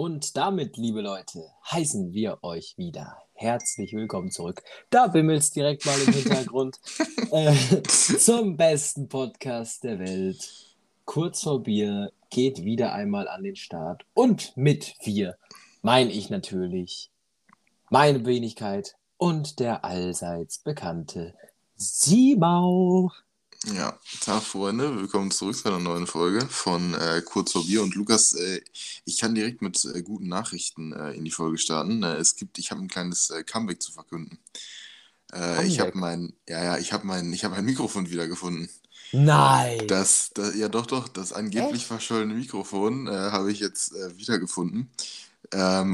Und damit, liebe Leute, heißen wir euch wieder herzlich willkommen zurück. Da bimmelt's direkt mal im Hintergrund zum besten Podcast der Welt. Kurz vor Bier geht wieder einmal an den Start. Und mit wir meine ich natürlich meine Wenigkeit und der allseits bekannte Simon. Ja, Tag Freunde, willkommen zurück zu einer neuen Folge von Kurz vor Bier. Und Lukas, ich kann direkt mit guten Nachrichten in die Folge starten. Ich habe ein kleines Comeback zu verkünden. Ich habe mein Mikrofon wiedergefunden. Nein! Das angeblich verschollene Mikrofon habe ich jetzt wiedergefunden.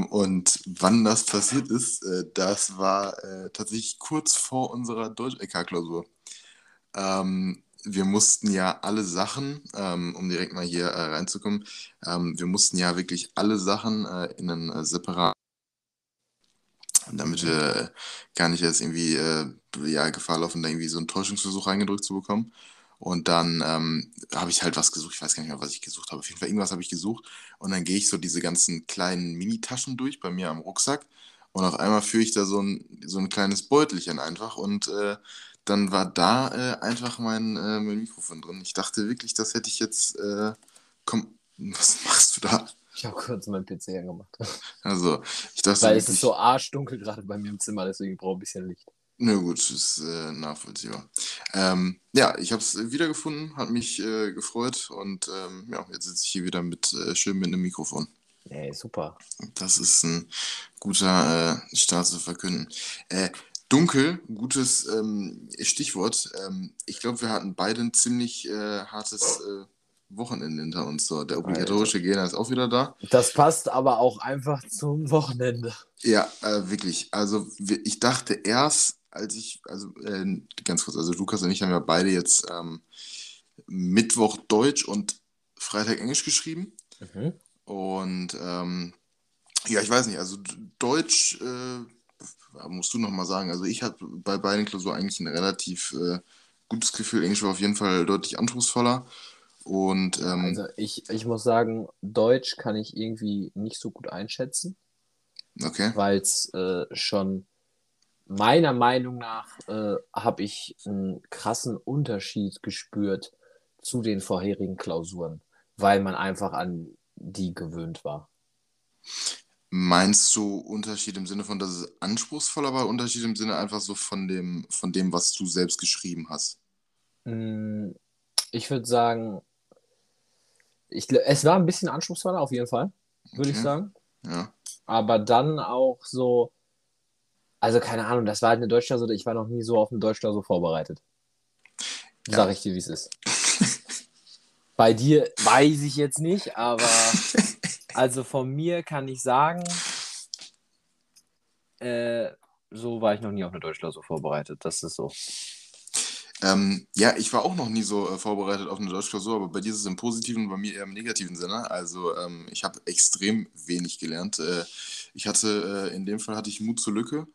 Und wann das passiert ist, das war tatsächlich kurz vor unserer Deutsch-LK-Klausur. Wir mussten ja alle Sachen, um direkt mal hier reinzukommen, wir mussten ja wirklich alle Sachen in einen separaten, damit wir gar nicht erst irgendwie Gefahr laufen, da irgendwie so einen Täuschungsversuch reingedrückt zu bekommen. Und dann habe ich halt was gesucht, ich weiß gar nicht mehr, was ich gesucht habe, auf jeden Fall irgendwas habe ich gesucht und dann gehe ich so diese ganzen kleinen Minitaschen durch bei mir am Rucksack und auf einmal führe ich da so ein kleines Beutelchen einfach und dann war da einfach mein Mikrofon drin. Ich dachte wirklich, das hätte ich jetzt... was machst du da? Ich habe kurz meinen PC angemacht. Also, ich dachte... Weil es ist so arschdunkel gerade bei mir im Zimmer, deswegen brauche ich ein bisschen Licht. Na gut, ist nachvollziehbar. Ich habe es wiedergefunden, hat mich gefreut und jetzt sitze ich hier wieder schön mit einem Mikrofon. Ey, super. Das ist ein guter Start zu verkünden. Dunkel, gutes Stichwort. Ich glaube, wir hatten beide ein ziemlich hartes Wochenende hinter uns. So. Der obligatorische Gegner ist auch wieder da. Das passt aber auch einfach zum Wochenende. Ja, wirklich. Also ich dachte erst, ganz kurz, also Lukas und ich haben ja beide jetzt Mittwoch Deutsch und Freitag Englisch geschrieben. Mhm. Und ich weiß nicht, also Deutsch... musst du nochmal sagen, also ich hatte bei beiden Klausuren eigentlich ein relativ gutes Gefühl, Englisch war auf jeden Fall deutlich anspruchsvoller und also ich muss sagen, Deutsch kann ich irgendwie nicht so gut einschätzen, okay, weil es schon meiner Meinung nach habe ich einen krassen Unterschied gespürt zu den vorherigen Klausuren, weil man einfach an die gewöhnt war. Meinst du Unterschied im Sinne von, dass es anspruchsvoller war, Unterschied im Sinne einfach so von dem, was du selbst geschrieben hast? Ich würde sagen, es war ein bisschen anspruchsvoller auf jeden Fall, würde ich sagen. Ja. Aber dann auch so, also keine Ahnung, das war halt eine Deutschklausur, ich war noch nie so auf eine Deutschklausur vorbereitet. Ja. Sag ich dir, wie es ist. Bei dir weiß ich jetzt nicht, aber... Also von mir kann ich sagen, so war ich noch nie auf eine Deutschklausur vorbereitet. Das ist so. Ich war auch noch nie so vorbereitet auf eine Deutschklausur, aber bei dir ist es im positiven, bei mir eher im negativen Sinne. Also ich habe extrem wenig gelernt. In dem Fall hatte ich Mut zur Lücke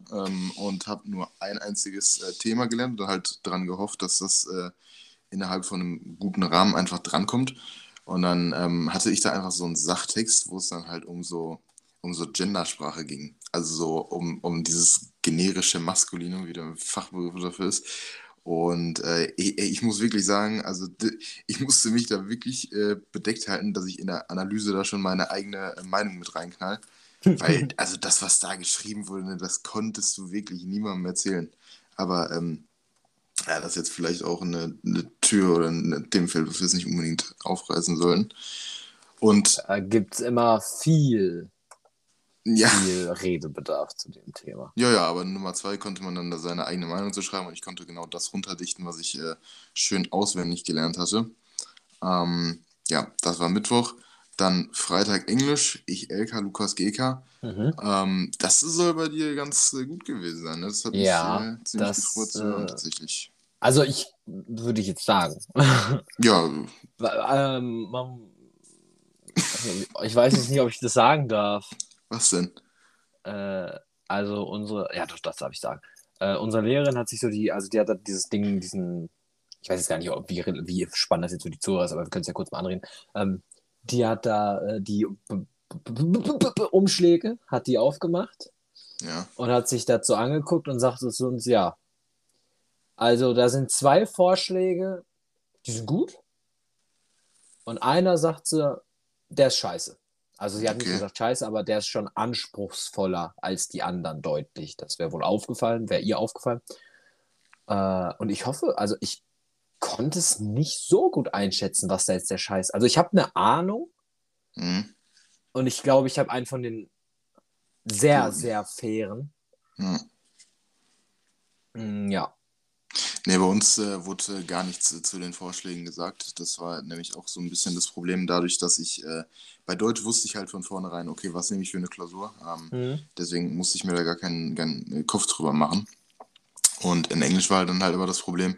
und habe nur ein einziges Thema gelernt und halt dran gehofft, dass das innerhalb von einem guten Rahmen einfach drankommt. Und dann hatte ich da einfach so einen Sachtext, wo es dann halt um so Gendersprache ging. Also so um dieses generische Maskulinum, wie der Fachbegriff dafür ist. Und ich muss wirklich sagen, also ich musste mich da wirklich bedeckt halten, dass ich in der Analyse da schon meine eigene Meinung mit reinknall. Weil also das, was da geschrieben wurde, das konntest du wirklich niemandem erzählen. Aber... das ist jetzt vielleicht auch eine Tür oder ein Themenfeld, was wir es nicht unbedingt aufreißen sollten. Und da gibt es immer viel Redebedarf zu dem Thema. Ja, aber Nummer 2 konnte man dann da seine eigene Meinung zu schreiben und ich konnte genau das runterdichten, was ich schön auswendig gelernt hatte. Das war Mittwoch. Dann Freitag Englisch, ich LK, Lukas GK. Mhm. Das soll bei dir ganz gut gewesen sein. Ne? Das hat mich ziemlich gefreut zu hören, tatsächlich. Also würde ich jetzt sagen. Ja. Ich weiß jetzt nicht, ob ich das sagen darf. Was denn? Also unsere, ja doch, das darf ich sagen. Unsere Lehrerin hat sich so die hat dieses Ding, ich weiß jetzt gar nicht, wie spannend das jetzt für die Zuhörer ist, aber wir können es ja kurz mal anreden. Die hat da die Umschläge, hat die aufgemacht, ja, und hat sich dazu angeguckt und sagte zu uns, ja, also da sind zwei Vorschläge, die sind gut, und einer sagt sie, der ist scheiße. Also sie hat nicht gesagt scheiße, aber der ist schon anspruchsvoller als die anderen deutlich. Das wäre wohl aufgefallen, wäre ihr aufgefallen. Und ich hoffe, also ich konnte es nicht so gut einschätzen, was da jetzt der Scheiß ist. Also ich habe eine Ahnung, und ich glaube, ich habe einen von den sehr, sehr fairen. Ja. Nee, bei uns wurde gar nichts zu den Vorschlägen gesagt. Das war nämlich auch so ein bisschen das Problem, dadurch, dass ich bei Deutsch wusste ich halt von vornherein, okay, was nehme ich für eine Klausur? Deswegen musste ich mir da gar keinen Kopf drüber machen. Und in Englisch war dann halt immer das Problem,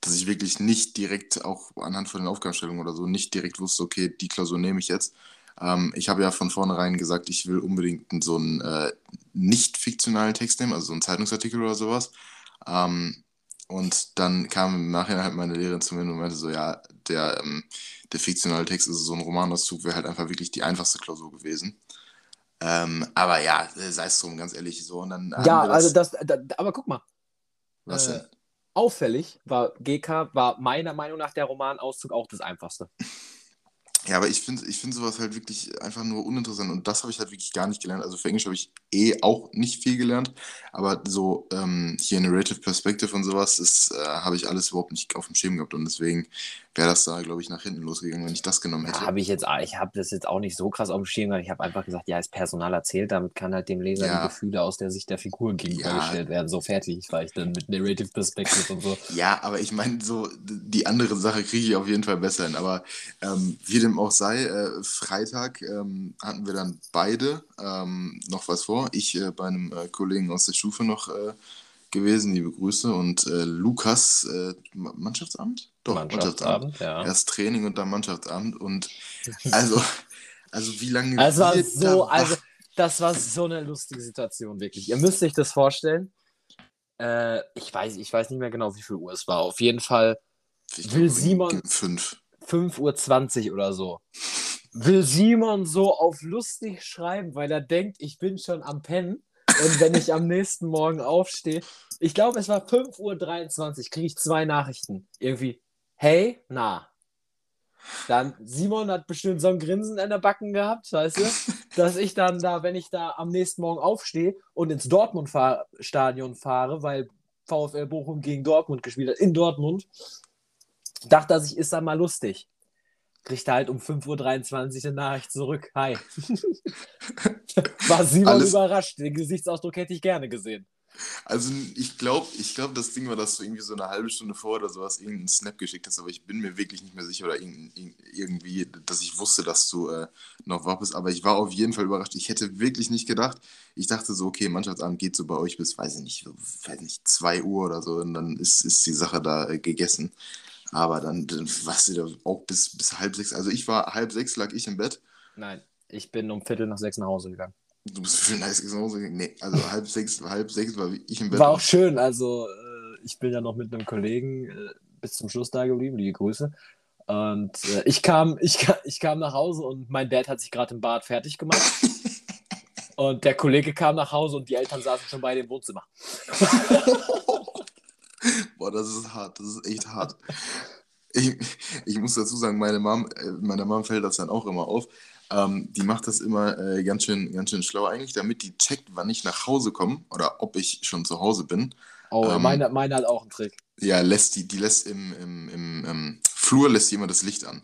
dass ich wirklich nicht direkt, auch anhand von den Aufgabenstellungen oder so, nicht direkt wusste, okay, die Klausur nehme ich jetzt. Ich habe ja von vornherein gesagt, ich will unbedingt so einen nicht fiktionalen Text nehmen, also so einen Zeitungsartikel oder sowas. Und dann kam im Nachhinein halt meine Lehrerin zu mir und meinte so, ja, der fiktionale Text, also so ein Romanauszug, wäre halt einfach wirklich die einfachste Klausur gewesen. Aber ja, sei es drum, ganz ehrlich. So, und dann ja, also aber guck mal. Was denn? Auffällig war meiner Meinung nach der Romanauszug auch das Einfachste. Ja, aber ich find sowas halt wirklich einfach nur uninteressant, und das habe ich halt wirklich gar nicht gelernt. Also für Englisch habe ich auch nicht viel gelernt, aber so hier Narrative Perspective und sowas, das habe ich alles überhaupt nicht auf dem Schirm gehabt, und deswegen wäre das da, glaube ich, nach hinten losgegangen, wenn ich das genommen hätte. Ich habe das jetzt auch nicht so krass auf dem Schirm gehabt. Ich habe einfach gesagt, ja, das Personal erzählt, damit kann halt dem Leser die Gefühle aus der Sicht der Figuren gegenübergestellt werden. So fertig war ich dann mit Narrative Perspective und so. Ja, aber ich meine, so die andere Sache kriege ich auf jeden Fall besser hin, aber jedem auch sei, Freitag hatten wir dann beide noch was vor. Ich bei einem Kollegen aus der Stufe noch gewesen, liebe Grüße, und Lukas, Mannschaftsabend? Doch, Mannschaftsabend, ja. Erst Training und dann Mannschaftsabend, und also wie lange... das war so eine lustige Situation, wirklich. Ihr müsst euch das vorstellen. Ich weiß nicht mehr genau, wie viel Uhr es war. Auf jeden Fall will Simon... 5:20 Uhr oder so. Will Simon so auf lustig schreiben, weil er denkt, ich bin schon am Pennen, und wenn ich am nächsten Morgen aufstehe, ich glaube, es war 5:23 Uhr, kriege ich 2 Nachrichten. Irgendwie, hey, na. Dann, Simon hat bestimmt so ein Grinsen in der Backen gehabt, weißt du, dass ich dann da, wenn ich da am nächsten Morgen aufstehe und ins Dortmund-Stadion fahre, weil VfL Bochum gegen Dortmund gespielt hat, in Dortmund, dachte, dass ich ist da mal lustig. Kriegt halt um 5:23 Uhr eine Nachricht zurück. Hi. War Simon überrascht. Den Gesichtsausdruck hätte ich gerne gesehen. Also ich glaube, das Ding war, dass du irgendwie so eine halbe Stunde vor oder sowas irgendeinen Snap geschickt hast, aber ich bin mir wirklich nicht mehr sicher, oder irgendwie, dass ich wusste, dass du noch wach bist, aber ich war auf jeden Fall überrascht. Ich hätte wirklich nicht gedacht. Ich dachte so, okay, Mannschaftsabend geht so bei euch bis, weiß ich nicht, 2 Uhr oder so, und dann ist die Sache da gegessen. Aber dann warst du da auch bis 5:30. Also ich war 5:30, lag ich im Bett. Nein, ich bin um 5:45 nach Hause gegangen. Du bist 5:30 nach Hause gegangen? Nee, also 5:30 war ich im Bett. War auch schön, also ich bin ja noch mit einem Kollegen bis zum Schluss da geblieben, liebe Grüße. Und ich kam nach Hause, und mein Dad hat sich gerade im Bad fertig gemacht. Und der Kollege kam nach Hause, und die Eltern saßen schon beide im Wohnzimmer. Boah, das ist hart, das ist echt hart. Ich muss dazu sagen, meiner Mom fällt das dann auch immer auf. Die macht das immer ganz schön schlau eigentlich, damit die checkt, wann ich nach Hause komme oder ob ich schon zu Hause bin. Oh, meine hat auch einen Trick. Ja, lässt im Flur lässt die immer das Licht an.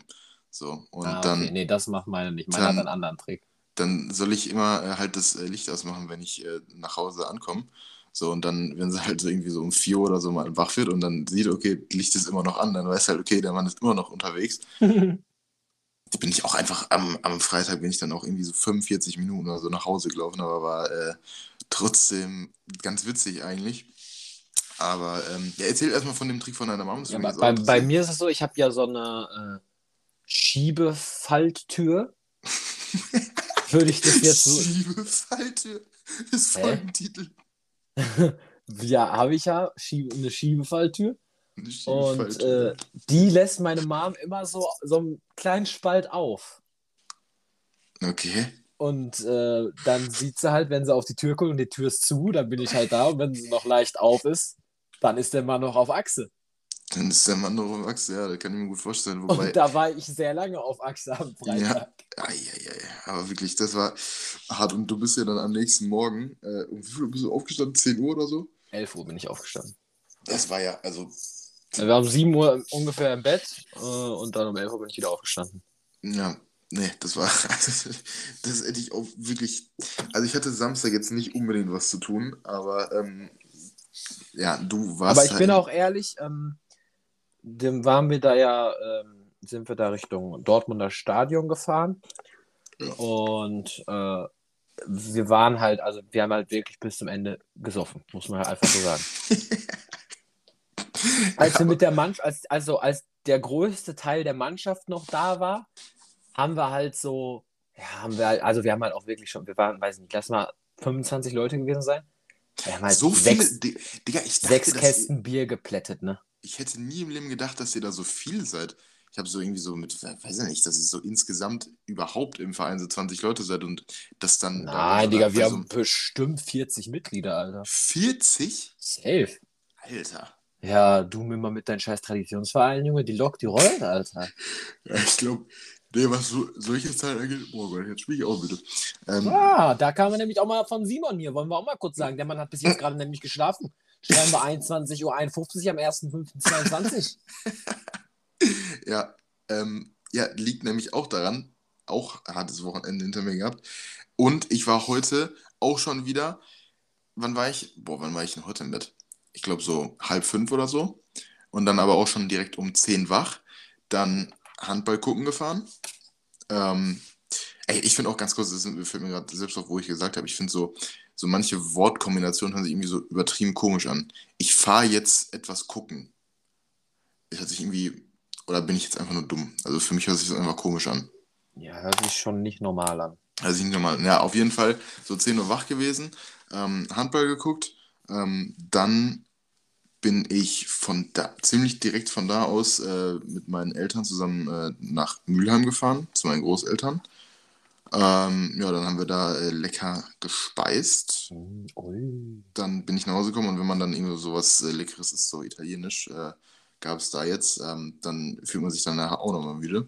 So, und dann, okay. Nee, das macht meine nicht. Meine hat einen anderen Trick. Dann soll ich immer halt das Licht ausmachen, wenn ich nach Hause ankomme. So, und dann, wenn sie halt so irgendwie so um 4 oder so mal wach wird und dann sieht, okay, Licht ist immer noch an, dann weiß halt, okay, der Mann ist immer noch unterwegs. Da bin ich auch einfach am Freitag bin ich dann auch irgendwie so 45 Minuten oder so nach Hause gelaufen, aber war trotzdem ganz witzig eigentlich. Aber erzähl erstmal von dem Trick von deiner Mama. Ja, bei mir ist es so, ich habe ja so eine Schiebefalttür. Würde ich das jetzt so... Schiebefalttür ist voll ein Titel. Ja, habe ich ja eine Schiebefalltür. Und die lässt meine Mom immer so einen kleinen Spalt auf. Okay. Und dann sieht sie halt, wenn sie auf die Tür guckt und die Tür ist zu, dann bin ich halt da. Und wenn sie noch leicht auf ist, dann ist der Mann noch auf Achse. Dann ist der Mann noch auf Achse, ja, das kann ich mir gut vorstellen. Wobei, und da war ich sehr lange auf Achse am Freitag. Ja, aber wirklich, das war hart. Und du bist ja dann am nächsten Morgen, um wie viel bist du aufgestanden? 10 Uhr oder so? 11 Uhr bin ich aufgestanden. Das war ja, also... Wir waren um 7 Uhr ungefähr im Bett und dann um 11 Uhr bin ich wieder aufgestanden. Ja, nee, das war... Das hätte ich auch wirklich... Also ich hatte Samstag jetzt nicht unbedingt was zu tun, aber... ja, du warst. Aber ich bin auch ehrlich, dem waren wir da ja, sind wir da Richtung Dortmunder Stadion gefahren. Ja. Und wir waren halt, also wir haben halt wirklich bis zum Ende gesoffen, muss man halt einfach so sagen. Als wir mit der Mannschaft, als der größte Teil der Mannschaft noch da war, haben wir halt so, ja, wir haben halt auch wirklich schon, wir waren, weiß nicht, lass mal 25 Leute gewesen sein. Wir haben halt so sechs Kästen Bier geplättet, ne? Ich hätte nie im Leben gedacht, dass ihr da so viel seid. Ich habe so irgendwie so mit, weiß ich nicht, dass es so insgesamt überhaupt im Verein so 20 Leute seid und das dann... Nein, Digga, wir haben bestimmt 40 Mitglieder, Alter. 40? Safe. Alter. Ja, du mir mal mit deinen scheiß Traditionsvereinen, Junge, die lockt die Rollen, Alter. Ja, ich glaube... Nee, was solche Zahlen angeht, oh Gott, jetzt spiele ich auch bitte. Da kam er nämlich auch mal von Simon hier, wollen wir auch mal kurz sagen. Der Mann hat bis jetzt gerade nämlich geschlafen. Schreiben wir 21:51 Uhr am 1.5.22. Ja, ja, liegt nämlich auch daran, auch hartes Wochenende hinter mir gehabt. Und ich war heute auch schon wieder, wann war ich denn heute im Bett? Ich glaube so 4:30 oder so. Und dann aber auch schon direkt um 10 wach. Dann Handball gucken gefahren. Ich finde auch ganz kurz, das fällt mir gerade selbst auf, wo ich gesagt habe, ich finde so manche Wortkombinationen hören sich irgendwie so übertrieben komisch an. Ich fahre jetzt etwas gucken. Das hört sich irgendwie, oder bin ich jetzt einfach nur dumm? Also für mich hört sich das einfach komisch an. Ja, hört sich schon nicht normal an. Also nicht normal. Ja, auf jeden Fall so 10 Uhr wach gewesen, Handball geguckt, dann bin ich von da, ziemlich direkt von da aus mit meinen Eltern zusammen nach Mülheim gefahren, zu meinen Großeltern. Ja, dann haben wir da lecker gespeist. Ui. Dann bin ich nach Hause gekommen und wenn man dann irgendwie sowas Leckeres isst, so italienisch, gab es da jetzt, dann fühlt man sich danach auch nochmal müde.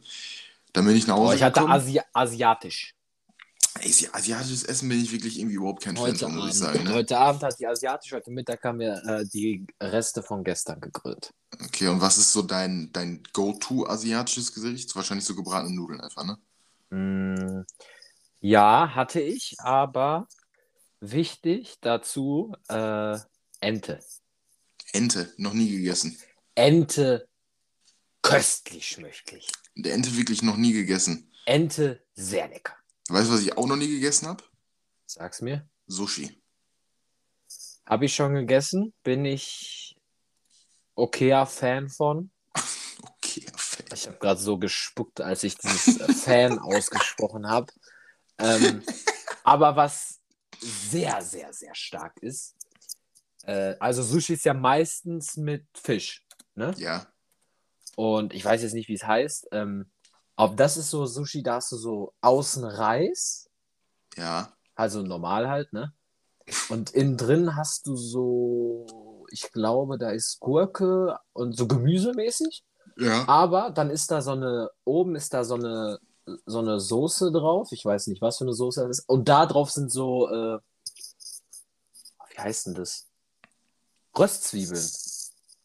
Dann bin ich nach Hause gekommen. Ich hatte asiatisch. Asiatisches Essen bin ich wirklich irgendwie überhaupt kein Fan von, muss ich sagen. Ne? Heute Abend hat die asiatisch, heute Mittag haben wir die Reste von gestern gegrillt. Okay, und was ist so dein Go-To-asiatisches Gericht? Wahrscheinlich so gebratene Nudeln einfach, ne? Ja, hatte ich, aber wichtig dazu Ente. Ente, noch nie gegessen. Ente, köstlich schmöchtlich. Der Ente wirklich noch nie gegessen. Ente, sehr lecker. Weißt du, was ich auch noch nie gegessen habe? Sag's mir. Sushi. Habe ich schon gegessen. Bin ich okayer Fan von. Okayer Fan. Ich habe gerade so gespuckt, als ich dieses Fan ausgesprochen habe. Aber was sehr, sehr, sehr stark ist, also Sushi ist ja meistens mit Fisch, ne? Ja. Und ich weiß jetzt nicht, wie es heißt, aber das ist so Sushi, da hast du so außen Reis. Ja. Also normal halt, ne? Und innen drin hast du so, ich glaube, da ist Gurke und so gemüsemäßig. Ja. Aber dann ist da oben ist da so eine Soße drauf. Ich weiß nicht, was für eine Soße das ist. Und da drauf sind so, wie heißt denn das? Röstzwiebeln.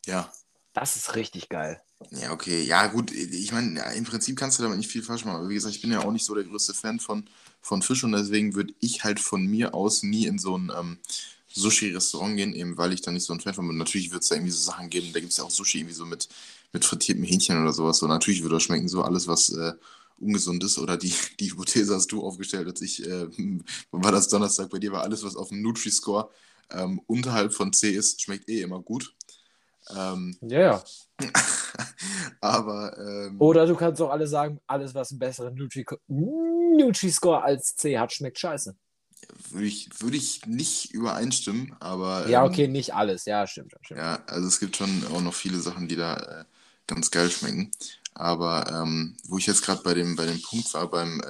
Ja. Das ist richtig geil. Ja, okay. Ja, gut. Ich meine, ja, im Prinzip kannst du damit nicht viel falsch machen. Aber wie gesagt, ich bin ja auch nicht so der größte Fan von Fisch und deswegen würde ich halt von mir aus nie in so ein Sushi-Restaurant gehen, eben weil ich da nicht so ein Fan von bin. Natürlich wird es da irgendwie so Sachen geben. Da gibt es ja auch Sushi irgendwie so mit frittiertem Hähnchen oder sowas. So, natürlich würde das schmecken. So alles, was ungesund ist. Oder die Hypothese hast du aufgestellt, als ich, war das Donnerstag bei dir, war alles, was auf dem Nutri-Score unterhalb von C ist, schmeckt eh immer gut. Ja. Aber, oder du kannst auch alle sagen, alles, was einen besseren Nutri-Score als C hat, schmeckt scheiße. Würde ich nicht übereinstimmen, aber... ja, okay, nicht alles. Ja, stimmt. Ja, also es gibt schon auch noch viele Sachen, die da ganz geil schmecken. Aber wo ich jetzt gerade bei dem Punkt war, beim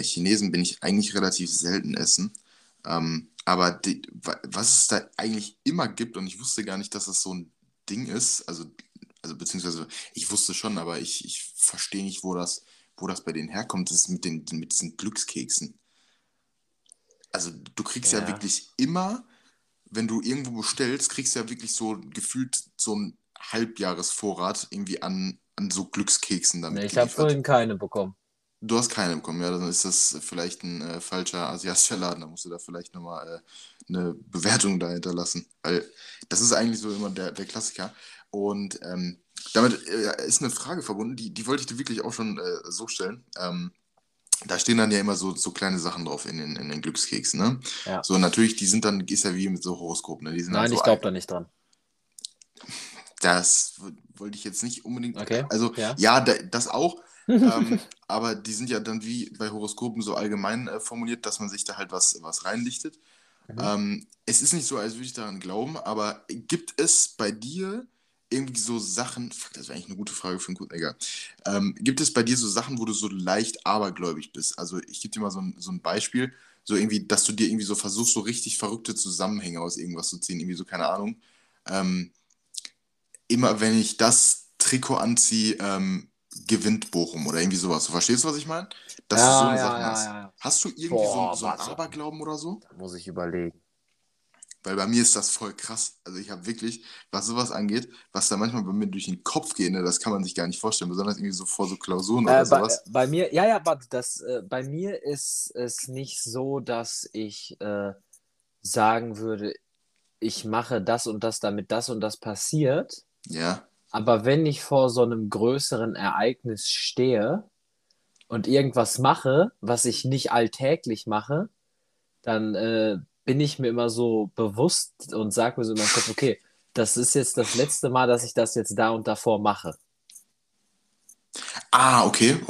Chinesen bin ich eigentlich relativ selten essen. Aber was es da eigentlich immer gibt, und ich wusste gar nicht, dass das so ein Ding ist, also beziehungsweise ich wusste schon, aber ich verstehe nicht, wo das bei denen herkommt, das ist mit diesen Glückskeksen. Also du kriegst ja wirklich immer, wenn du irgendwo bestellst, kriegst du ja wirklich so gefühlt so ein Halbjahresvorrat irgendwie an so Glückskeksen damit. Nee, ich habe vorhin keine bekommen. Du hast keine bekommen, ja, dann ist das vielleicht ein falscher asiatischer Laden, da musst du da vielleicht nochmal eine Bewertung dahinter lassen, weil das ist eigentlich so immer der Klassiker. Und damit ist eine Frage verbunden, die wollte ich dir wirklich auch schon so stellen. Da stehen dann ja immer so kleine Sachen drauf in den Glückskeksen, ne? Ja. So natürlich, die sind dann, ist ja wie mit so Horoskopen, ne? Die sind Nein, so ich glaube da nicht dran. Das wollte ich jetzt nicht unbedingt. Okay. Also ja das auch, aber die sind ja dann wie bei Horoskopen so allgemein formuliert, dass man sich da halt was reindichtet. Mhm. Es ist nicht so, als würde ich daran glauben, aber gibt es bei dir irgendwie so Sachen, fuck, das wäre eigentlich eine gute Frage für einen guten, egal. Gibt es bei dir so Sachen, wo du so leicht abergläubig bist? Also ich gebe dir mal so ein Beispiel, so irgendwie, dass du dir irgendwie so versuchst, so richtig verrückte Zusammenhänge aus irgendwas zu ziehen, irgendwie so, keine Ahnung. Immer wenn ich das Trikot anziehe, gewinnt Bochum oder irgendwie sowas. Du verstehst, was ich meine? Dass du so eine Sache hast. Ja. Hast du irgendwie so einen Aberglauben oder so? Da muss ich überlegen. Weil bei mir ist das voll krass. Also ich habe wirklich, was sowas angeht, was da manchmal bei mir durch den Kopf geht, ne, das kann man sich gar nicht vorstellen, besonders irgendwie so vor so Klausuren oder sowas. Bei mir, warte, das, bei mir ist es nicht so, dass ich sagen würde, ich mache das und das, damit das und das passiert. Ja. Aber wenn ich vor so einem größeren Ereignis stehe und irgendwas mache, was ich nicht alltäglich mache, dann bin ich mir immer so bewusst und sage mir so immer, okay, das ist jetzt das letzte Mal, dass ich das jetzt da und davor mache. Ah, okay.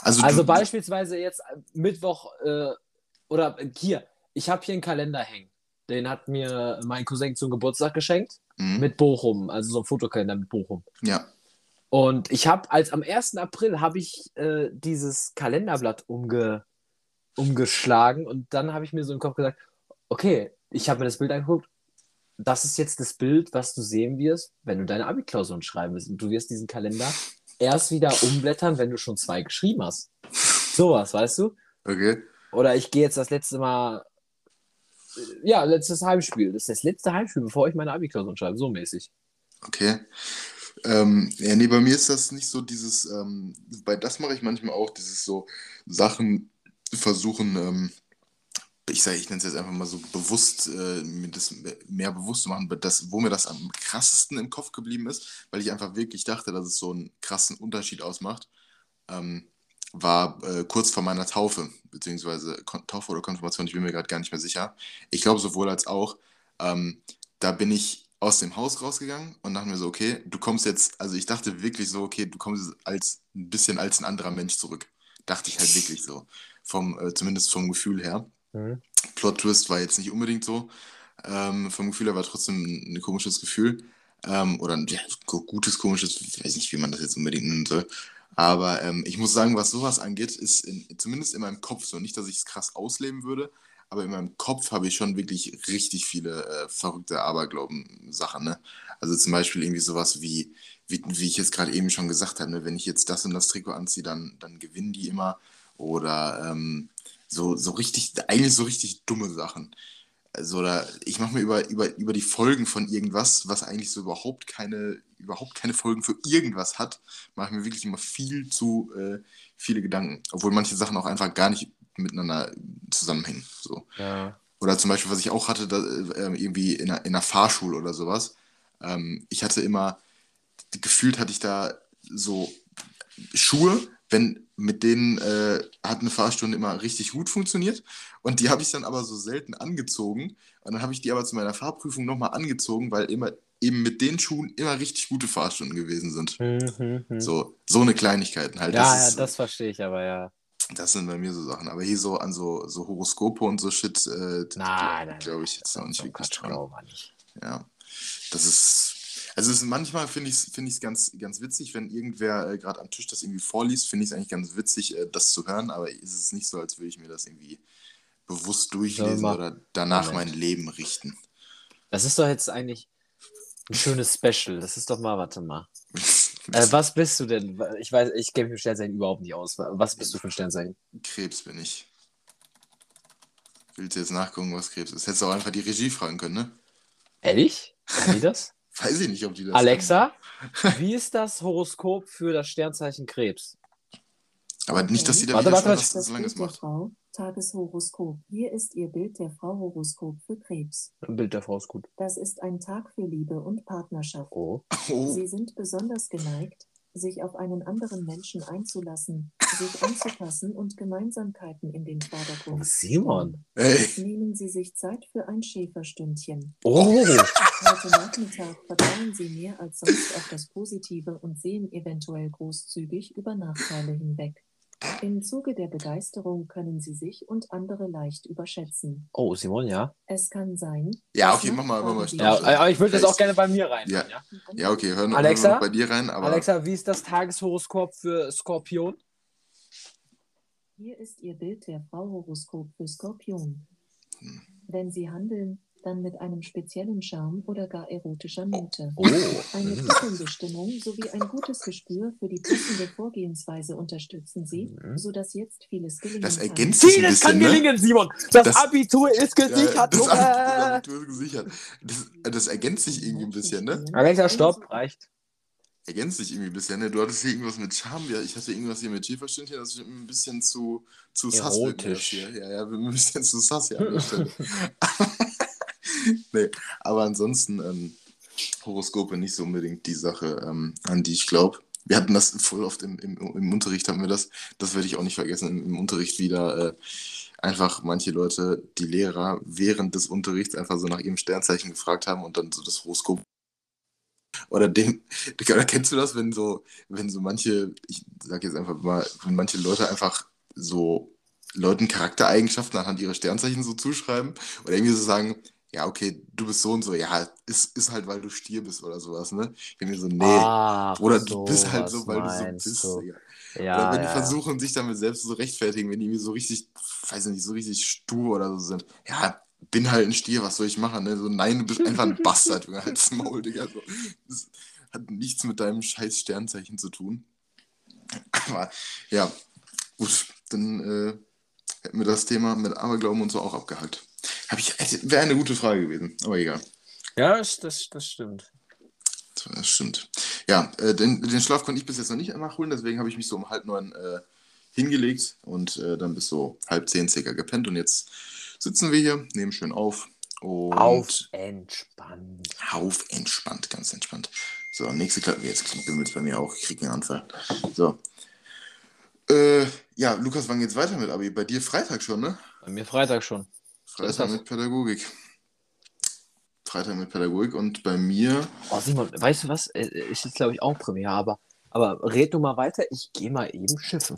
Also beispielsweise jetzt Mittwoch oder hier, ich habe hier einen Kalender hängen. Den hat mir mein Cousin zum Geburtstag geschenkt, mit Bochum, also so ein Fotokalender mit Bochum. Ja. Und ich habe, als am 1. April habe ich dieses Kalenderblatt umgeschlagen und dann habe ich mir so im Kopf gesagt, okay, ich habe mir das Bild angeguckt, das ist jetzt das Bild, was du sehen wirst, wenn du deine Abi-Klausuren schreiben willst. Und du wirst diesen Kalender erst wieder umblättern, wenn du schon 2 geschrieben hast. Sowas, weißt du? Okay. Oder ich gehe jetzt das letzte Mal... Ja, letztes Heimspiel. Das ist das letzte Heimspiel, bevor ich meine Abi-Klausuren schreibe, so mäßig. Okay. Ja, nee, bei mir ist das nicht so dieses, bei das mache ich manchmal auch, dieses so Sachen versuchen, ich nenne es jetzt einfach mal so bewusst, mir das mehr bewusst zu machen, wo mir das am krassesten im Kopf geblieben ist, weil ich einfach wirklich dachte, dass es so einen krassen Unterschied ausmacht, war kurz vor meiner Taufe, beziehungsweise Taufe oder Konfirmation, ich bin mir gerade gar nicht mehr sicher. Ich glaube sowohl als auch, da bin ich aus dem Haus rausgegangen und dachte mir so, okay, du kommst jetzt, also ich dachte wirklich so, okay, du kommst jetzt als ein anderer Mensch zurück. Dachte ich halt wirklich so, zumindest vom Gefühl her. Mhm. Plot Twist war jetzt nicht unbedingt so, vom Gefühl her war trotzdem ein komisches Gefühl, oder ein gutes, komisches, ich weiß nicht, wie man das jetzt unbedingt nennen soll. Aber ich muss sagen, was sowas angeht, ist zumindest in meinem Kopf so, nicht, dass ich es krass ausleben würde, aber in meinem Kopf habe ich schon wirklich richtig viele verrückte Aberglauben-Sachen, ne? Also zum Beispiel irgendwie sowas wie ich jetzt gerade eben schon gesagt habe, ne? Wenn ich jetzt das und das Trikot anziehe, dann gewinnen die immer. Oder so richtig dumme Sachen. Also, ich mache mir über die Folgen von irgendwas, was eigentlich so überhaupt keine Folgen für irgendwas hat, mache ich mir wirklich immer viel zu viele Gedanken. Obwohl manche Sachen auch einfach gar nicht miteinander zusammenhängen. So. Ja. Oder zum Beispiel, was ich auch hatte, irgendwie in einer Fahrschule oder sowas. Ich hatte immer, gefühlt hatte ich da so Schuhe, mit denen hat eine Fahrstunde immer richtig gut funktioniert und die habe ich dann aber so selten angezogen und dann habe ich die aber zu meiner Fahrprüfung nochmal angezogen, weil immer eben mit den Schuhen immer richtig gute Fahrstunden gewesen sind. So eine Kleinigkeiten halt. Das verstehe ich aber, ja. Das sind bei mir so Sachen, aber hier so an so Horoskope und so Shit, glaube ich jetzt noch nicht wirklich dran. Ja, das ist... Also es ist, manchmal finde ich es ganz witzig, wenn irgendwer gerade am Tisch das irgendwie vorliest, finde ich es eigentlich ganz witzig, das zu hören, aber ist es nicht so, als würde ich mir das irgendwie bewusst durchlesen oder danach mein Leben richten. Das ist doch jetzt eigentlich ein schönes Special. Das ist doch mal, warte mal. Was bist du denn? Ich weiß, ich kenne mich mit Sternzeichen überhaupt nicht aus. Was bist du für ein Sternzeichen? Krebs bin ich. Willst du jetzt nachgucken, was Krebs ist? Hättest du auch einfach die Regie fragen können, ne? Ehrlich? Kann die das? Weiß ich nicht, ob die das Alexa, haben. Wie ist das Horoskop für das Sternzeichen Krebs? Aber nicht, dass sie da wieder was so lange es macht. Frau, Tageshoroskop. Hier ist Ihr Bild der Frau Horoskop für Krebs. Ein Bild der Frau ist gut. Das ist ein Tag für Liebe und Partnerschaft. Oh. Sie sind besonders geneigt, sich auf einen anderen Menschen einzulassen, sich anzupassen und Gemeinsamkeiten in den Vordergrund. Oh, Simon! Hey. Nehmen Sie sich Zeit für ein Schäferstündchen. Oh! Heute Nachmittag vertrauen Sie mehr als sonst auf das Positive und sehen eventuell großzügig über Nachteile hinweg. Im Zuge der Begeisterung können Sie sich und andere leicht überschätzen. Oh, Simon, ja. Es kann sein. Ja, okay, mach mal. Ja, aber ich würde das auch gerne bei mir rein. Ja, okay, hören wir mal bei dir rein. Aber Alexa, wie ist das Tageshoroskop für Skorpion? Hier ist Ihr Bild der Frau Horoskop für Skorpion. Wenn Sie handeln, dann mit einem speziellen Charme oder gar erotischer Note. Eine prickelnde Stimmung sowie ein gutes Gespür für die passende Vorgehensweise unterstützen Sie, sodass jetzt vieles gelingen kann. Das ergänzt sich ein bisschen, kann gelingen, Simon! Das Abitur ist gesichert! Ja, das Abitur ist gesichert. Das ergänzt sich irgendwie ein bisschen, ne? Alexa, stopp, reicht. Ergänzt sich irgendwie ein bisschen, ne? Du hattest hier irgendwas mit Charme, ja, ich hatte irgendwas hier mit Schäferstündchen, das ist ein bisschen zu sass. Erotisch. Ja, ein bisschen zu sass, ja. Nee, aber ansonsten Horoskope nicht so unbedingt die Sache, an die ich glaube. Wir hatten das voll oft im Unterricht, haben wir das werde ich auch nicht vergessen, im Unterricht wieder einfach manche Leute, die Lehrer, während des Unterrichts einfach so nach ihrem Sternzeichen gefragt haben und dann so das Horoskop. Oder kennst du das, wenn so manche, ich sag jetzt einfach mal, wenn manche Leute einfach so Leuten Charaktereigenschaften anhand ihrer Sternzeichen so zuschreiben oder irgendwie so sagen, ja, okay, du bist so und so, ja, ist halt, weil du Stier bist oder sowas, ne? Ich bin mir so, nee, Bruder, du bist halt so, weil du so bist. Ja, oder wenn die versuchen, sich damit selbst so rechtfertigen, wenn die mir so richtig, weiß ich nicht, so richtig stur oder so sind, ja, bin halt ein Stier, was soll ich machen, ne? So, nein, du bist einfach ein Bastard, Junge, halt's Maul, Digga, so. Das hat nichts mit deinem scheiß Sternzeichen zu tun. Aber, ja, gut, dann hätten wir das Thema mit Aberglauben und so auch abgehakt. Wäre eine gute Frage gewesen, aber egal. Ja, das stimmt. Das stimmt. Ja, den Schlaf konnte ich bis jetzt noch nicht nachholen, deswegen habe ich mich so um 8:30 hingelegt und dann bis so 9:30 circa gepennt. Und jetzt sitzen wir hier, nehmen schön auf. Und auf entspannt, ganz entspannt. So, nächste Klappe. Jetzt bimmelt es bei mir auch, ich kriege einen Anfall. So. Ja, Lukas, wann geht's weiter mit Abi? Bei dir Freitag schon, ne? Bei mir Freitag schon. Freitag mit Pädagogik. Und bei mir... Oh Simon, weißt du was? Ist jetzt glaube ich auch Premiere, aber red du mal weiter, ich gehe mal eben schiffen.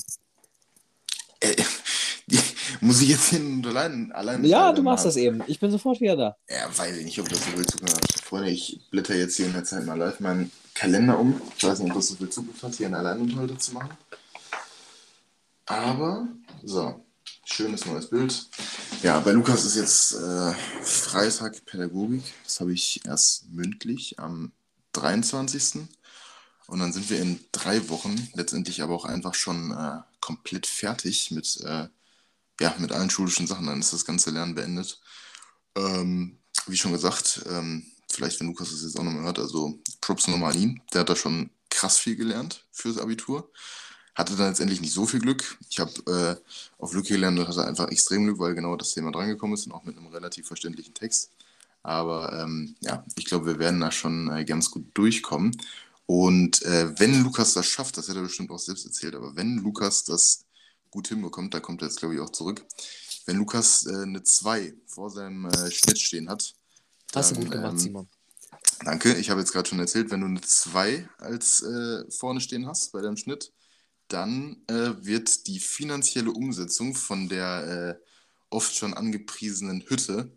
Muss ich jetzt hin und allein? Ja, du machst das eben. Ich bin sofort wieder da. Ja, weiß ich nicht, ob das so viel Zugriff hat. Freunde, ich blätter jetzt hier in der Zeit mal live meinen Kalender um. Ich weiß nicht, ob das so viel Zugriff hat, hier einen Alleinunterhalt zu machen. Aber, so... Schönes neues Bild. Ja, bei Lukas ist jetzt Freitag Pädagogik. Das habe ich erst mündlich am 23. Und dann sind wir in 3 Wochen letztendlich aber auch einfach schon komplett fertig mit allen schulischen Sachen. Dann ist das ganze Lernen beendet. Wie schon gesagt, vielleicht wenn Lukas das jetzt auch nochmal hört, also Props nochmal an ihn. Der hat da schon krass viel gelernt fürs Abitur. Hatte dann letztendlich nicht so viel Glück. Ich habe auf Glück gelernt und hatte einfach extrem Glück, weil genau das Thema drangekommen ist und auch mit einem relativ verständlichen Text. Aber ja, ich glaube, wir werden da schon ganz gut durchkommen. Und wenn Lukas das schafft, das hätte er bestimmt auch selbst erzählt, aber wenn Lukas das gut hinbekommt, da kommt er jetzt, glaube ich, auch zurück. Wenn Lukas eine 2 vor seinem Schnitt stehen hat. Hast du gut gemacht, Simon. Danke, ich habe jetzt gerade schon erzählt, wenn du eine 2 als vorne stehen hast bei deinem Schnitt, dann wird die finanzielle Umsetzung von der oft schon angepriesenen Hütte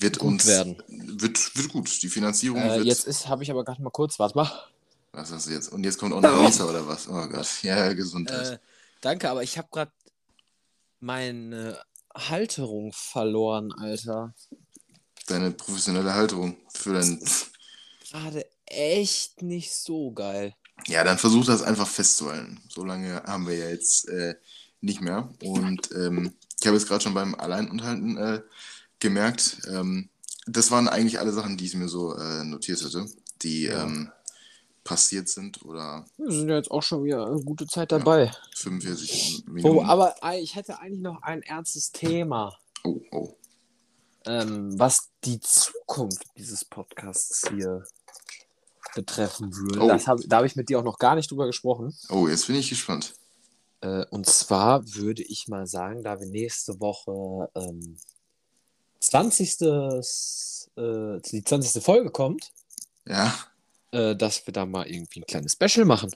wird gut uns werden. Wird gut. Die Finanzierung wird... Jetzt habe ich aber gerade mal kurz, warte mal. Was hast du jetzt? Und jetzt kommt auch noch Alexa oder was? Oh Gott, ja, Gesundheit. Danke, aber ich habe gerade meine Halterung verloren, Alter. Deine professionelle Halterung für dein... Gerade echt nicht so geil. Ja, dann versuch das einfach festzuhalten. So lange haben wir ja jetzt nicht mehr. Und ich habe jetzt gerade schon beim Alleinunterhalten gemerkt, das waren eigentlich alle Sachen, die ich mir so notiert hatte, die passiert sind oder... Wir sind ja jetzt auch schon wieder eine gute Zeit dabei. Ja, 45 Minuten. Oh, aber ich hätte eigentlich noch ein ernstes Thema. Oh. Was die Zukunft dieses Podcasts hier betreffen würde. Oh. Da habe ich mit dir auch noch gar nicht drüber gesprochen. Oh, jetzt bin ich gespannt. Und zwar würde ich mal sagen, da wir nächste Woche die 20. Folge kommt, ja, dass wir da mal irgendwie ein kleines Special machen.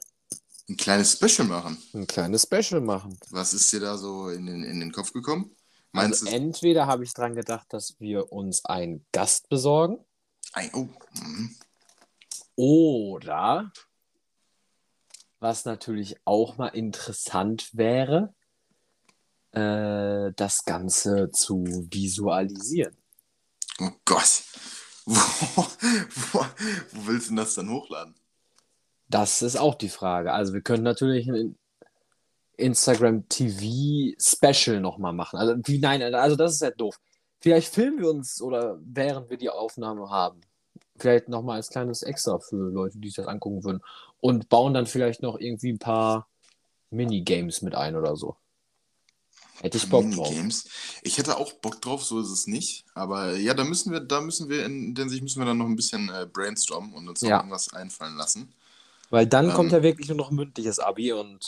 Was ist dir da so in den Kopf gekommen? Also entweder habe ich dran gedacht, dass wir uns einen Gast besorgen. Oder, was natürlich auch mal interessant wäre, das Ganze zu visualisieren. Oh Gott. Wo willst du denn das dann hochladen? Das ist auch die Frage. Also wir können natürlich ein Instagram-TV-Special nochmal machen. Also das ist halt doof. Vielleicht filmen wir uns, oder während wir die Aufnahme haben, vielleicht nochmal als kleines Extra für Leute, die sich das angucken würden, und bauen dann vielleicht noch irgendwie ein paar Minigames mit ein oder so. Hätte ich Bock drauf. Ich hätte auch Bock drauf, so ist es nicht. Aber ja, müssen wir dann noch ein bisschen brainstormen und uns noch irgendwas einfallen lassen. Weil dann kommt ja wirklich nur noch ein mündliches Abi und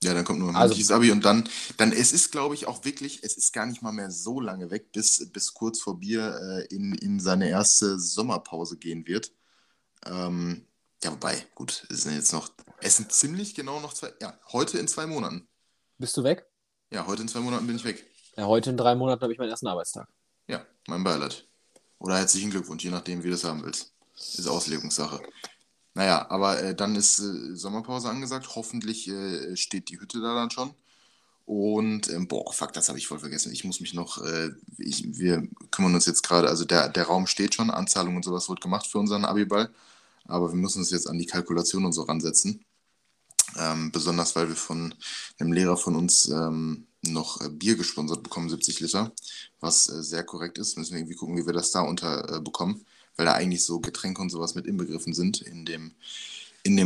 dann kommt nur ein mündliches Abi und dann es ist, glaube ich, auch wirklich, es ist gar nicht mal mehr so lange weg, bis kurz vor Bier in seine erste Sommerpause gehen wird. Ja, wobei, gut, es sind ziemlich genau noch heute in 2 Monaten. Bist du weg? Ja, heute in 2 Monaten bin ich weg. Ja, heute in 3 Monaten habe ich meinen ersten Arbeitstag. Ja, mein Beileid. Oder herzlichen Glückwunsch, je nachdem, wie du das haben willst. Ist Auslegungssache. Naja, aber dann ist Sommerpause angesagt. Hoffentlich steht die Hütte da dann schon. Und, das habe ich voll vergessen. Ich muss mich noch, wir kümmern uns jetzt gerade, also der Raum steht schon, Anzahlung und sowas wird gemacht für unseren Abiball. Aber wir müssen uns jetzt an die Kalkulation und so ransetzen. Besonders, weil wir von einem Lehrer von uns noch Bier gesponsert bekommen, 70 Liter, was sehr korrekt ist. Müssen wir irgendwie gucken, wie wir das da unterbekommen. Weil da eigentlich so Getränke und sowas mit inbegriffen sind in dem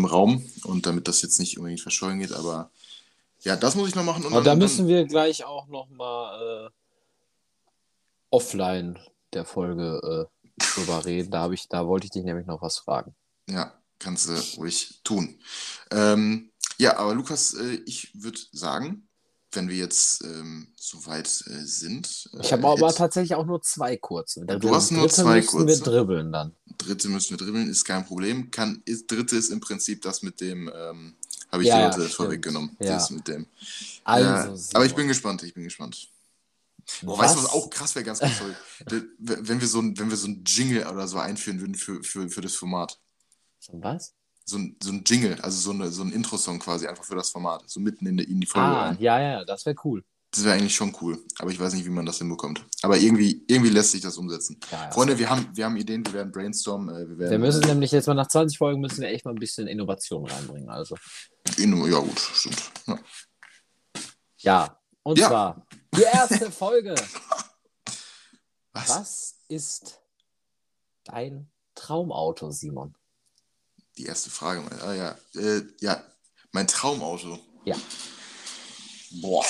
Raum. Und damit das jetzt nicht unbedingt verschollen geht, aber ja, das muss ich noch machen. Und da müssen wir gleich auch noch mal offline der Folge drüber reden. Da wollte ich dich nämlich noch was fragen. Ja, kannst du ruhig tun. Ja, aber Lukas, ich würde sagen, wenn wir jetzt soweit sind. Ich habe aber tatsächlich auch nur 2 kurze. Du hast nur 2 kurze. Dritte müssen wir dribbeln, ist kein Problem. Dritte ist im Prinzip das mit dem, habe ich dir heute vorweggenommen. Ja. Das mit dem. Aber ich bin gespannt. Boah, weißt du, was auch krass wäre, ganz kurz, wenn wir so ein Jingle oder so einführen würden für das Format. So was? So ein Jingle, also so ein Intro-Song quasi, einfach für das Format, so mitten in die Folge rein. Ja, das wäre cool. Das wäre eigentlich schon cool, aber ich weiß nicht, wie man das hinbekommt. Aber irgendwie lässt sich das umsetzen. Ja, Freunde, wir haben Ideen, wir werden brainstormen. Wir müssen nämlich jetzt mal nach 20 Folgen müssen wir echt mal ein bisschen Innovation reinbringen. Also. Ja gut, stimmt. Ja, und zwar die erste Folge. Was ist dein Traumauto, Simon? Die erste Frage, mein Traumauto. Ja. Boah.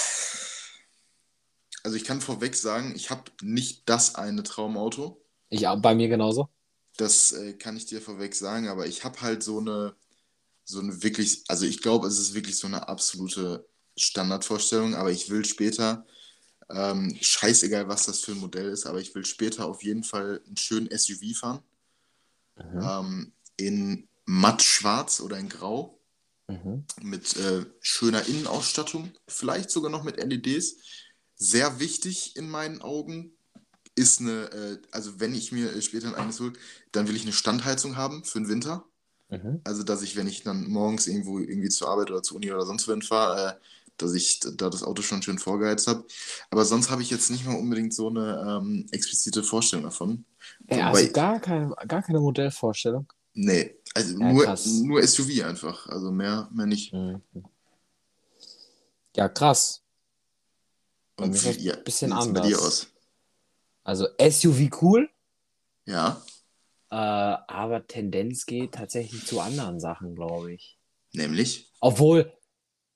Also ich kann vorweg sagen, ich habe nicht das eine Traumauto. Ja, bei mir genauso. Das kann ich dir vorweg sagen, aber ich habe halt so eine wirklich, also ich glaube, es ist wirklich so eine absolute Standardvorstellung, aber ich will später, scheißegal was das für ein Modell ist, aber ich will später auf jeden Fall einen schönen SUV fahren. Mhm. In matt-schwarz oder in grau, mit schöner Innenausstattung, vielleicht sogar noch mit LEDs. Sehr wichtig in meinen Augen, ist eine, also wenn ich mir später ein eigenes hole, dann will ich eine Standheizung haben für den Winter. Mhm. Also, dass ich, wenn ich dann morgens irgendwo irgendwie zur Arbeit oder zur Uni oder sonst wohin fahre, dass ich da das Auto schon schön vorgeheizt habe. Aber sonst habe ich jetzt nicht mal unbedingt so eine explizite Vorstellung davon. Also gar keine Modellvorstellung? Nee, also ja, nur SUV einfach, also mehr nicht. Mhm. Ja, krass. Und ja, ein bisschen anders. Bei dir aus? Also SUV cool. Ja. Aber Tendenz geht tatsächlich zu anderen Sachen, glaube ich. Nämlich? Obwohl,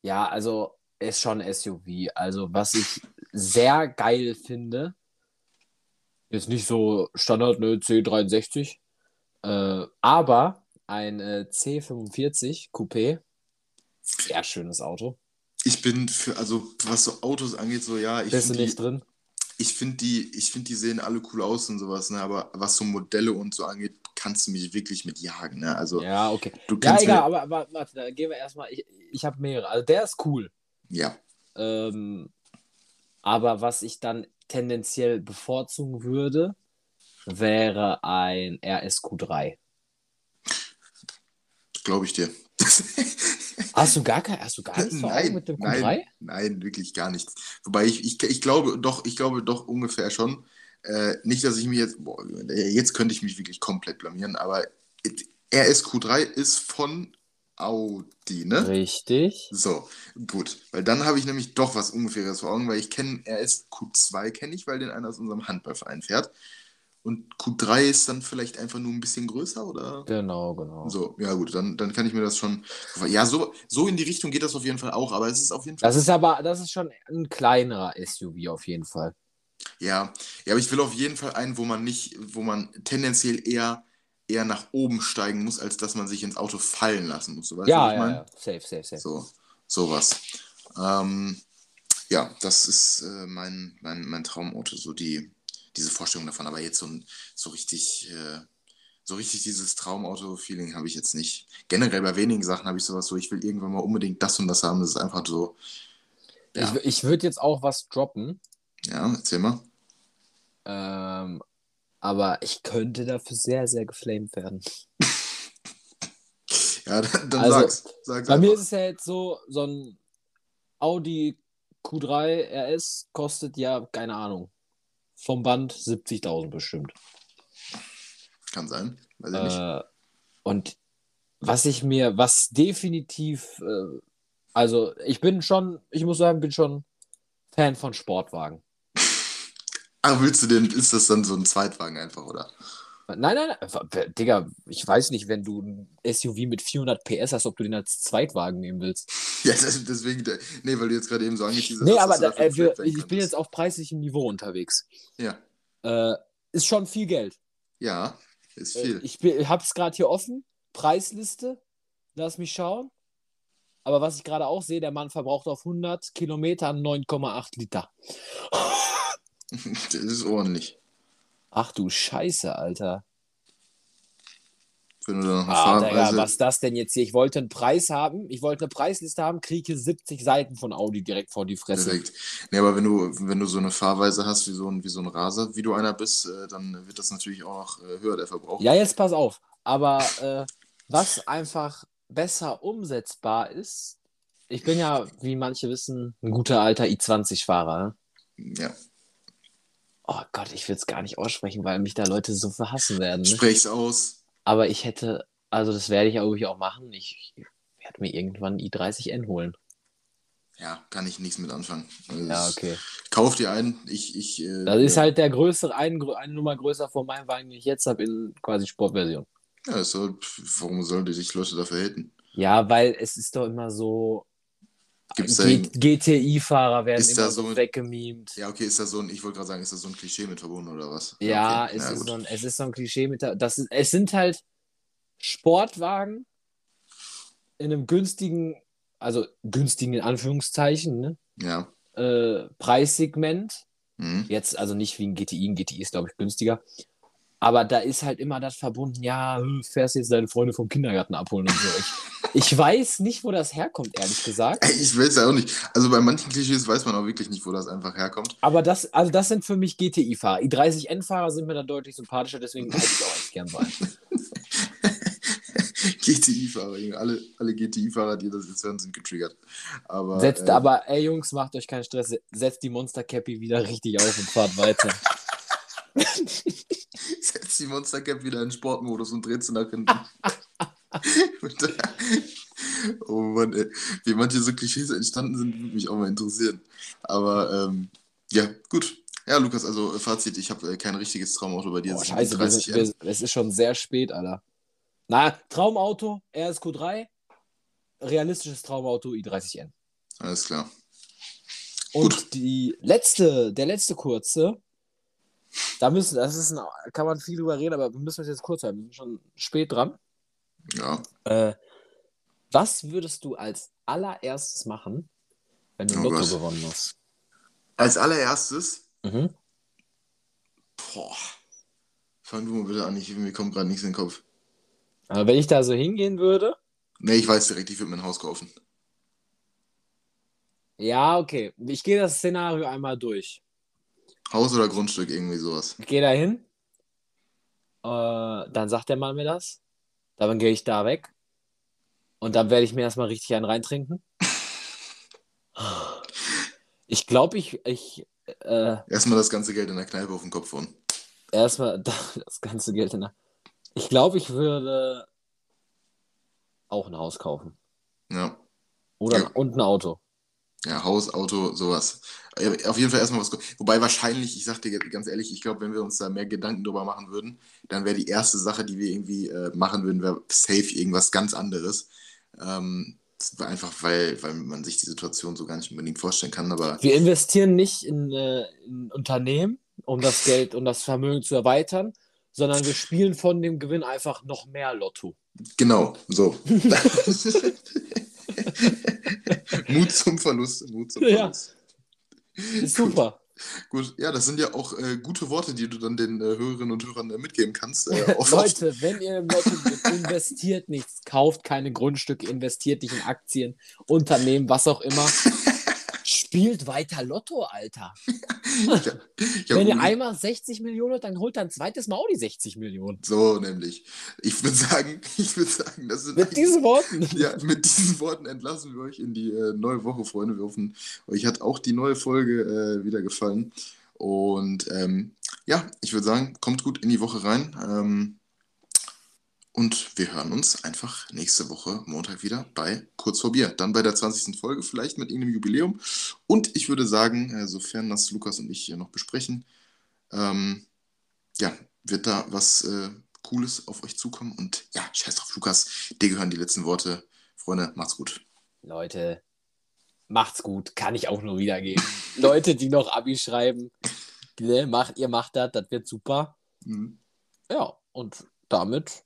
ja, also ist schon SUV. Also was ich sehr geil finde, ist nicht so Standard, ne, C63, aber ein C45 Coupé, sehr schönes Auto. Ich bin was so Autos angeht, so ja, ich bist du nicht drin? Ich finde, die sehen alle cool aus und sowas, ne? Aber was so Modelle und so angeht, kannst du mich wirklich mit jagen, ne? Also, ja, okay. Ja, egal, aber warte, da gehen wir erstmal. Ich habe mehrere. Also der ist cool. Ja. Aber was ich dann tendenziell bevorzugen würde, wäre ein RS Q3. Glaube ich dir. Hast du gar nichts nein, mit dem Q3? Nein, wirklich gar nichts. Wobei ich glaube doch ungefähr schon. Nicht, dass ich mich jetzt könnte ich mich wirklich komplett blamieren, aber RS Q3 ist von Audi, ne? Richtig. So, gut. Weil dann habe ich nämlich doch was Ungefähres vor Augen, weil ich kenne RS Q2, weil den einer aus unserem Handballverein fährt. Und Q3 ist dann vielleicht einfach nur ein bisschen größer, oder? Genau. So, ja gut, dann kann ich mir das schon... Ja, so in die Richtung geht das auf jeden Fall auch, aber es ist auf jeden Fall... Das ist schon ein kleinerer SUV auf jeden Fall. Ja, aber ich will auf jeden Fall einen, wo man tendenziell eher nach oben steigen muss, als dass man sich ins Auto fallen lassen muss. Weißt du, was ich meine? Ja, safe. Sowas. Ja, das ist mein Traumauto, so diese Vorstellung davon, aber jetzt so richtig dieses Traumauto-Feeling habe ich jetzt nicht. Generell bei wenigen Sachen habe ich sowas so, ich will irgendwann mal unbedingt das und das haben, das ist einfach so. Ja. Ich würde jetzt auch was droppen. Ja, erzähl mal. Aber ich könnte dafür sehr, sehr geflamed werden. Ja, dann also, sag's. Bei mir ist es ja jetzt so ein Audi Q3 RS kostet ja, keine Ahnung, vom Band 70.000 bestimmt. Kann sein, weiß ich nicht. Und was definitiv, also ich muss sagen, bin schon Fan von Sportwagen. Ach, ist das dann so ein Zweitwagen einfach, oder? Nein, Digga, ich weiß nicht, wenn du ein SUV mit 400 PS hast, ob du den als Zweitwagen nehmen willst. Ja, deswegen, nee, weil du jetzt gerade eben so angeteasert hast. Nee, aber ich bin jetzt auf preislichem Niveau unterwegs. Ja. Ist schon viel Geld. Ja, ist viel. Ich hab's gerade hier offen, Preisliste, lass mich schauen. Aber was ich gerade auch sehe, der Mann verbraucht auf 100 Kilometer 9,8 Liter. Das ist ordentlich. Ach du Scheiße, Alter. Wenn du da noch Digga, was ist das denn jetzt hier? Ich wollte eine Preisliste haben, kriege 70 Seiten von Audi direkt vor die Fresse. Direkt. Nee, aber wenn du so eine Fahrweise hast, wie so ein Raser, wie du einer bist, dann wird das natürlich auch noch höher, der Verbrauch. Ja, jetzt pass auf. Aber was einfach besser umsetzbar ist, ich bin ja, wie manche wissen, ein guter alter i20-Fahrer. Ne? Ja. Oh Gott, ich will es gar nicht aussprechen, weil mich da Leute so verhassen werden. Ne? Sprech's aus. Aber ich hätte, also das werde ich auch machen, ich werde mir irgendwann einen i30N holen. Ja, kann ich nichts mit anfangen. Also ja, okay. Kauf dir einen. Das ist halt der größere, eine Nummer größer von meinem Wagen, den ich jetzt habe, in quasi Sportversion. Ja, warum sollen die sich Leute dafür haten? Ja, weil es ist doch immer so... GTI-Fahrer werden immer so weggemimt. Ja, okay, ist da so ein Klischee mit verbunden oder was? Ja, okay. Es ist so ein Klischee mit es sind halt Sportwagen in einem günstigen in Anführungszeichen, ne? Ja. Preissegment. Jetzt also nicht wie ein GTI ist glaube ich günstiger. Aber da ist halt immer das verbunden, ja, fährst jetzt deine Freunde vom Kindergarten abholen und so. Ich weiß nicht, wo das herkommt, ehrlich gesagt. Ich weiß ja auch nicht. Also bei manchen Klischees weiß man auch wirklich nicht, wo das einfach herkommt. Aber das sind für mich GTI-Fahrer. i30N-Fahrer sind mir dann deutlich sympathischer, deswegen halte ich auch echt gern so ein. GTI-Fahrer, alle GTI-Fahrer, die das jetzt hören, sind getriggert. Aber ey Jungs, macht euch keinen Stress, setzt die Monster-Cappy wieder richtig auf und fahrt weiter. Setzt die Monster-Cap wieder in Sportmodus und dreht sie nach hinten. Oh Mann, ey. Wie manche so Klischees entstanden sind, würde mich auch mal interessieren. Aber ja, gut. Ja, Lukas, also Fazit, ich habe kein richtiges Traumauto bei dir. Boah, scheiße, es ist schon sehr spät, Alter. Na, Traumauto, RS Q3, realistisches Traumauto, i30N. Alles klar. Und gut. Der letzte kurze, kann man viel drüber reden, aber wir müssen es jetzt kurz halten. Wir sind schon spät dran. Ja. Was würdest du als allererstes machen, wenn du Lotto gewonnen hast? Als allererstes? Mhm. Boah. Fang du mal bitte an, mir kommt gerade nichts in den Kopf. Aber wenn ich da so hingehen würde? Nee, ich weiß direkt, ich würde mir ein Haus kaufen. Ja, okay. Ich gehe das Szenario einmal durch. Haus oder Grundstück, irgendwie sowas. Ich gehe da hin, dann sagt der Mann mir das, dann gehe ich da weg und dann werde ich mir erstmal richtig einen reintrinken. Ich glaube, erstmal das ganze Geld in der Kneipe auf den Kopf hauen. Erstmal das ganze Geld Ich glaube, ich würde auch ein Haus kaufen. Ja. Oder ja. Und ein Auto. Ja, Haus, Auto, sowas. Auf jeden Fall erstmal was. Wobei wahrscheinlich, ich sag dir ganz ehrlich, ich glaube, wenn wir uns da mehr Gedanken drüber machen würden, dann wäre die erste Sache, die wir irgendwie machen würden, wäre safe irgendwas ganz anderes. Einfach, weil man sich die Situation so gar nicht unbedingt vorstellen kann. Aber wir investieren nicht in Unternehmen, um das Geld und das Vermögen zu erweitern, sondern wir spielen von dem Gewinn einfach noch mehr Lotto. Genau, so. Mut zum Verlust. Ja. Ist super. Gut, ja, das sind ja auch gute Worte, die du dann den Hörerinnen und Hörern mitgeben kannst. Leute, wenn ihr im Lotto investiert nichts, kauft keine Grundstücke, investiert nicht in Aktien, Unternehmen, was auch immer. Spielt weiter Lotto, Alter. Wenn ihr einmal 60 Millionen holt, dann holt ihr ein zweites Mal auch die 60 Millionen. So nämlich. Ich würde sagen, das sind mit diesen Worten. Ja, mit diesen Worten entlassen wir euch in die neue Woche, Freunde. Wir hoffen, euch hat auch die neue Folge wieder gefallen. Und ja, ich würde sagen, kommt gut in die Woche rein. Und wir hören uns einfach nächste Woche Montag wieder bei Kurz vor Bier. Dann bei der 20. Folge, vielleicht mit irgendeinem Jubiläum. Und ich würde sagen, sofern das Lukas und ich hier noch besprechen, ja, wird da was Cooles auf euch zukommen. Und ja, scheiß drauf, Lukas, dir gehören die letzten Worte. Freunde, macht's gut. Leute, macht's gut. Kann ich auch nur wiedergeben. Leute, die noch Abi schreiben, ne, macht das wird super. Mhm. Ja, und damit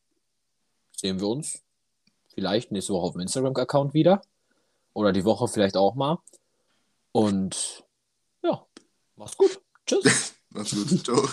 sehen wir uns vielleicht nächste Woche auf dem Instagram-Account wieder. Oder die Woche vielleicht auch mal. Und ja, mach's gut. Tschüss. Mach's gut. Ciao.